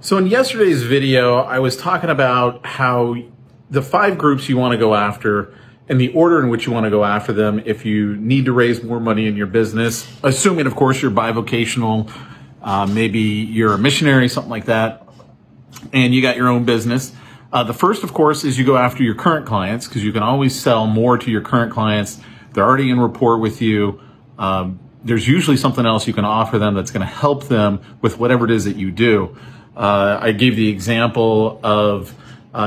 So in yesterday's video, I was talking about how the 5 groups you want to go after and the order in which you want to go after them if you need to raise more money in your business, assuming, of course, you're bivocational, maybe you're a missionary, something like that, and you got your own business. The first, of course, is you go after your current clients because you can always sell more to your current clients. They're already in rapport with you. There's usually something else you can offer them that's going to help them with whatever it is that you do. I gave the example of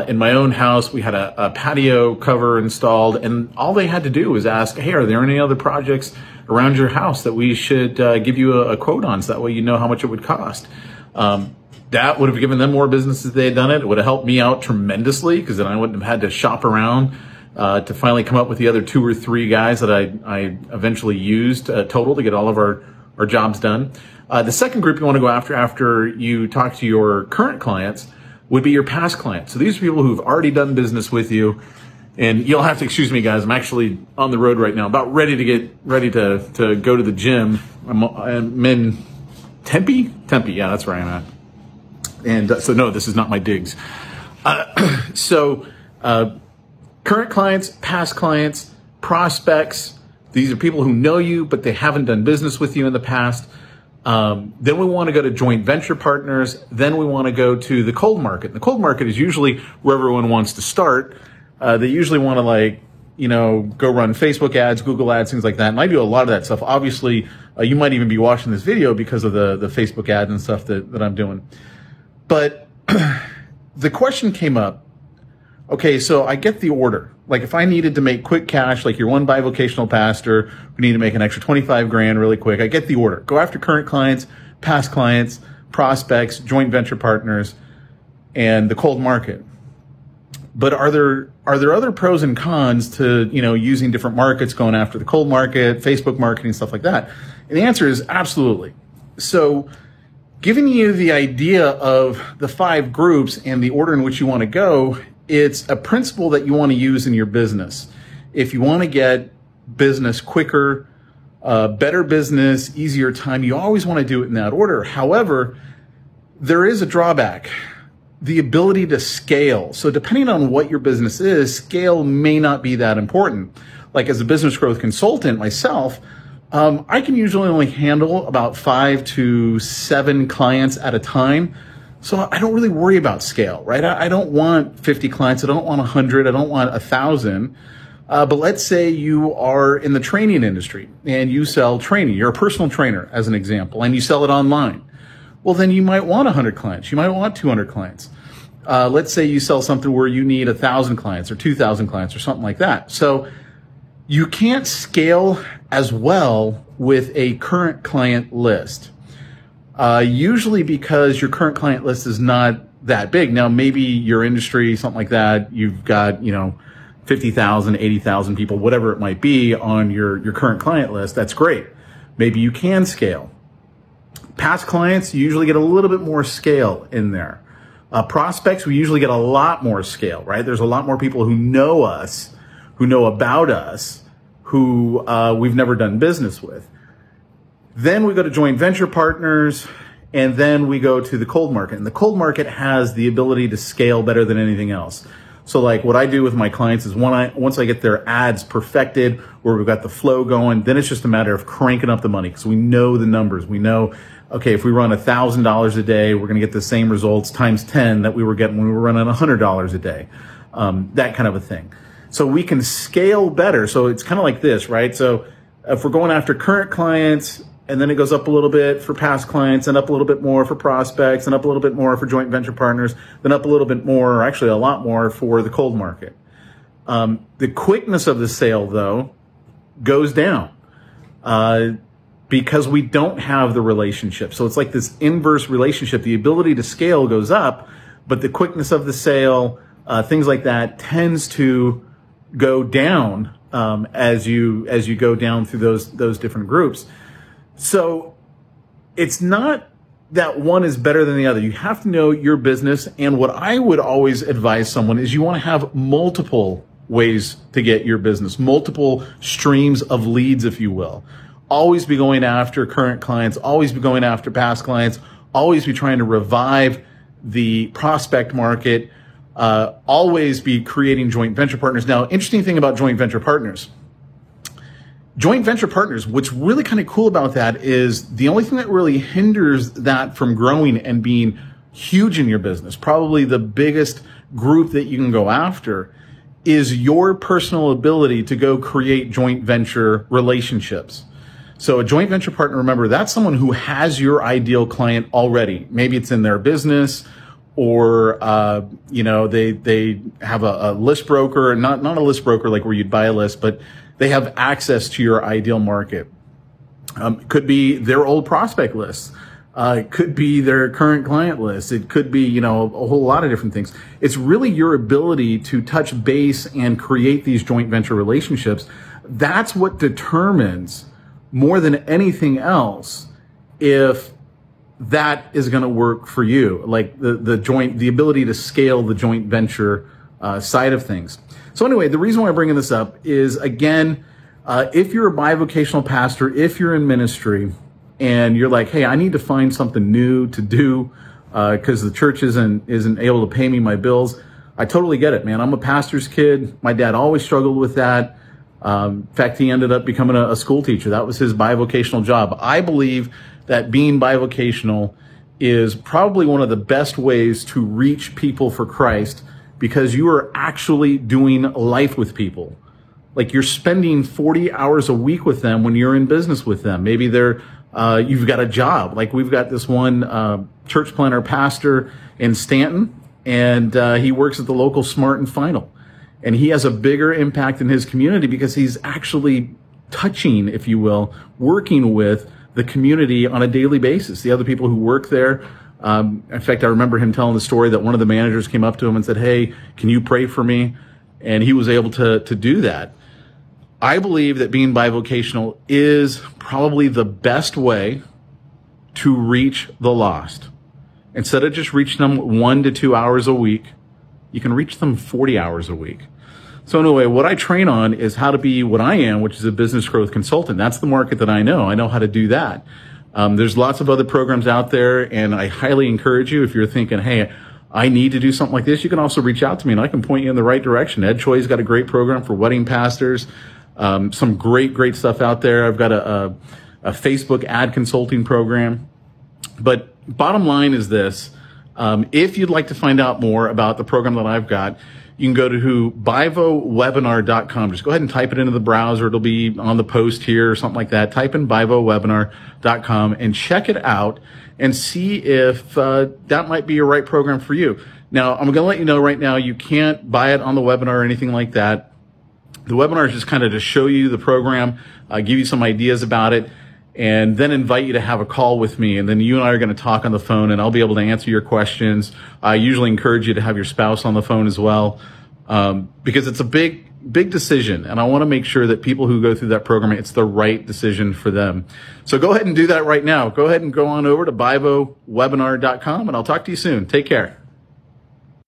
in my own house, we had a patio cover installed, and all they had to do was ask, hey, are there any other projects around your house that we should give you a quote on so that way you know how much it would cost? That would have given them more business if they had done it. It would have helped me out tremendously because then I wouldn't have had to shop around to finally come up with the other 2 or 3 guys that I eventually used total to get all of our jobs done. The second group you want to go after you talk to your current clients would be your past clients. So these are people who've already done business with you, and you'll have to excuse me, guys. I'm actually on the road right now, about ready to go to the gym. I'm in Tempe. Yeah, that's where I'm at. And so no, this is not my digs. So current clients, past clients, prospects. These are people who know you, but they haven't done business with you in the past. Then we want to go to joint venture partners. Then we want to go to the cold market. The cold market is usually where everyone wants to start. They usually want to go run Facebook ads, Google ads, things like that. And I do a lot of that stuff. Obviously, you might even be watching this video because of the Facebook ads and stuff that I'm doing. But the question came up, okay, so I get the order. Like if I needed to make quick cash, like you're one bivocational pastor, we need to make an extra 25 grand really quick. I get the order. Go after current clients, past clients, prospects, joint venture partners, and the cold market. But are there other pros and cons to, using different markets, going after the cold market, Facebook marketing, stuff like that? And the answer is absolutely. So giving you the idea of the 5 groups and the order in which you want to go, it's a principle that you want to use in your business. If you want to get business quicker, better business, easier time, you always want to do it in that order. However, there is a drawback, the ability to scale. So depending on what your business is, scale may not be that important. Like as a business growth consultant myself, I can usually only handle about 5 to 7 clients at a time. So I don't really worry about scale, right? I don't want 50 clients. I don't want 100. I don't want 1,000. But let's say you are in the training industry and you sell training. You're a personal trainer, as an example, and you sell it online. Well, then you might want 100 clients. You might want 200 clients. Let's say you sell something where you need 1,000 clients or 2,000 clients or something like that. So you can't scale as well with a current client list. Usually because your current client list is not that big. Now, maybe your industry, something like that, you've got, 50,000, 80,000 people, whatever it might be on your current client list. That's great. Maybe you can scale. Past clients, you usually get a little bit more scale in there. Prospects, we usually get a lot more scale, right? There's a lot more people who know us, who know about us, who we've never done business with. Then we go to joint venture partners, and then we go to the cold market. And the cold market has the ability to scale better than anything else. So like what I do with my clients is once I get their ads perfected, where we've got the flow going, then it's just a matter of cranking up the money because we know the numbers. We know, okay, if we run $1,000 a day, we're going to get the same results times 10 that we were getting when we were running $100 a day, that kind of a thing. So we can scale better. So it's kind of like this, right? So if we're going after current clients, and then it goes up a little bit for past clients, and up a little bit more for prospects, and up a little bit more for joint venture partners, then up a little bit more, or actually a lot more, for the cold market. The quickness of the sale, though, goes down because we don't have the relationship. So it's like this inverse relationship. The ability to scale goes up, but the quickness of the sale, things like that, tends to go down as you go down through those different groups. So it's not that one is better than the other. You have to know your business. And what I would always advise someone is you want to have multiple ways to get your business, multiple streams of leads, if you will. Always be going after current clients, always be going after past clients, always be trying to revive the prospect market, always be creating joint venture partners. Now, interesting thing about joint venture partners. Joint venture partners, what's really kind of cool about that is the only thing that really hinders that from growing and being huge in your business, probably the biggest group that you can go after, is your personal ability to go create joint venture relationships. So a joint venture partner, remember, that's someone who has your ideal client already. Maybe it's in their business, or they have a list broker, not a list broker like where you'd buy a list, but they have access to your ideal market. It could be their old prospect lists. It could be their current client list. It could be, a whole lot of different things. It's really your ability to touch base and create these joint venture relationships. That's what determines, more than anything else, if that is going to work for you, like the ability to scale the joint venture side of things. So anyway, the reason why I'm bringing this up is, again, if you're a bivocational pastor, if you're in ministry and you're like, hey, I need to find something new to do because the church isn't able to pay me my bills. I totally get it, man. I'm a pastor's kid. My dad always struggled with that. In fact, he ended up becoming a school teacher. That was his bivocational job. I believe that being bivocational is probably one of the best ways to reach people for Christ, because you are actually doing life with people. Like, you're spending 40 hours a week with them when you're in business with them. Maybe you've got a job. Like, we've got this one church planter pastor in Stanton, and he works at the local Smart and Final. And he has a bigger impact in his community because he's actually touching, if you will, working with the community on a daily basis, the other people who work there. In fact, I remember him telling the story that one of the managers came up to him and said, hey, can you pray for me? And he was able to do that. I believe that being bivocational is probably the best way to reach the lost. Instead of just reaching them 1 to 2 hours a week, you can reach them 40 hours a week. So anyway, what I train on is how to be what I am, which is a business growth consultant. That's the market that I know. I know how to do that. There's lots of other programs out there, and I highly encourage you, if you're thinking, hey, I need to do something like this, you can also reach out to me and I can point you in the right direction. Ed Choi's got a great program for wedding pastors, some great stuff out there. I've got a Facebook ad consulting program. But bottom line is this. If you'd like to find out more about the program that I've got, you can go to bivowebinar.com. Just go ahead and type it into the browser. It'll be on the post here or something like that. Type in bivowebinar.com and check it out and see if that might be your right program for you. Now, I'm going to let you know right now, you can't buy it on the webinar or anything like that. The webinar is just kind of to show you the program, give you some ideas about it, and then invite you to have a call with me. And then you and I are going to talk on the phone, and I'll be able to answer your questions. I usually encourage you to have your spouse on the phone as well, because it's a big decision. And I want to make sure that people who go through that program, it's the right decision for them. So go ahead and do that right now. Go ahead and go on over to bivowebinar.com, and I'll talk to you soon. Take care.